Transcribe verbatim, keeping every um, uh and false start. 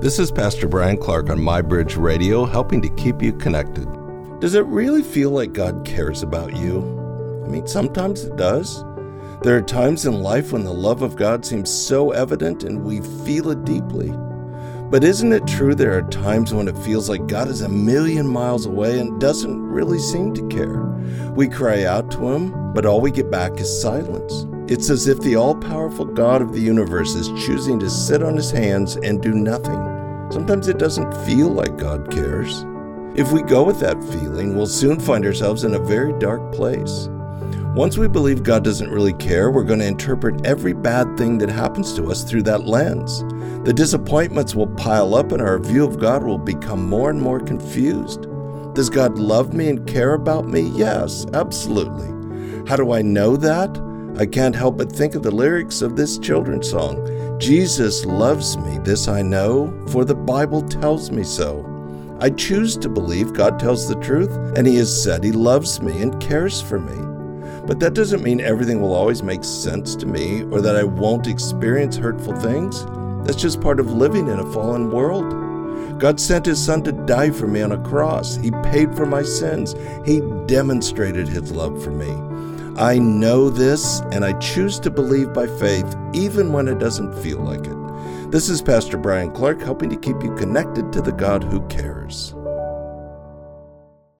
This is Pastor Bryan Clark on MyBridge Radio, helping to keep you connected. Does it really feel like God cares about you? I mean, sometimes it does. There are times in life when the love of God seems so evident and we feel it deeply. But isn't it true there are times when it feels like God is a million miles away and doesn't really seem to care? We cry out to Him, but all we get back is silence. It's as if the all-powerful God of the universe is choosing to sit on His hands and do nothing. Sometimes it doesn't feel like God cares. If we go with that feeling, we'll soon find ourselves in a very dark place. Once we believe God doesn't really care, we're going to interpret every bad thing that happens to us through that lens. The disappointments will pile up and our view of God will become more and more confused. Does God love me and care about me? Yes, absolutely. How do I know that? I can't help but think of the lyrics of this children's song. Jesus loves me, this I know, for the Bible tells me so. I choose to believe God tells the truth, and He has said He loves me and cares for me. But that doesn't mean everything will always make sense to me or that I won't experience hurtful things. That's just part of living in a fallen world. God sent His Son to die for me on a cross. He paid for my sins. He demonstrated His love for me. I know this, and I choose to believe by faith, even when it doesn't feel like it. This is Pastor Bryan Clark, helping to keep you connected to the God who cares.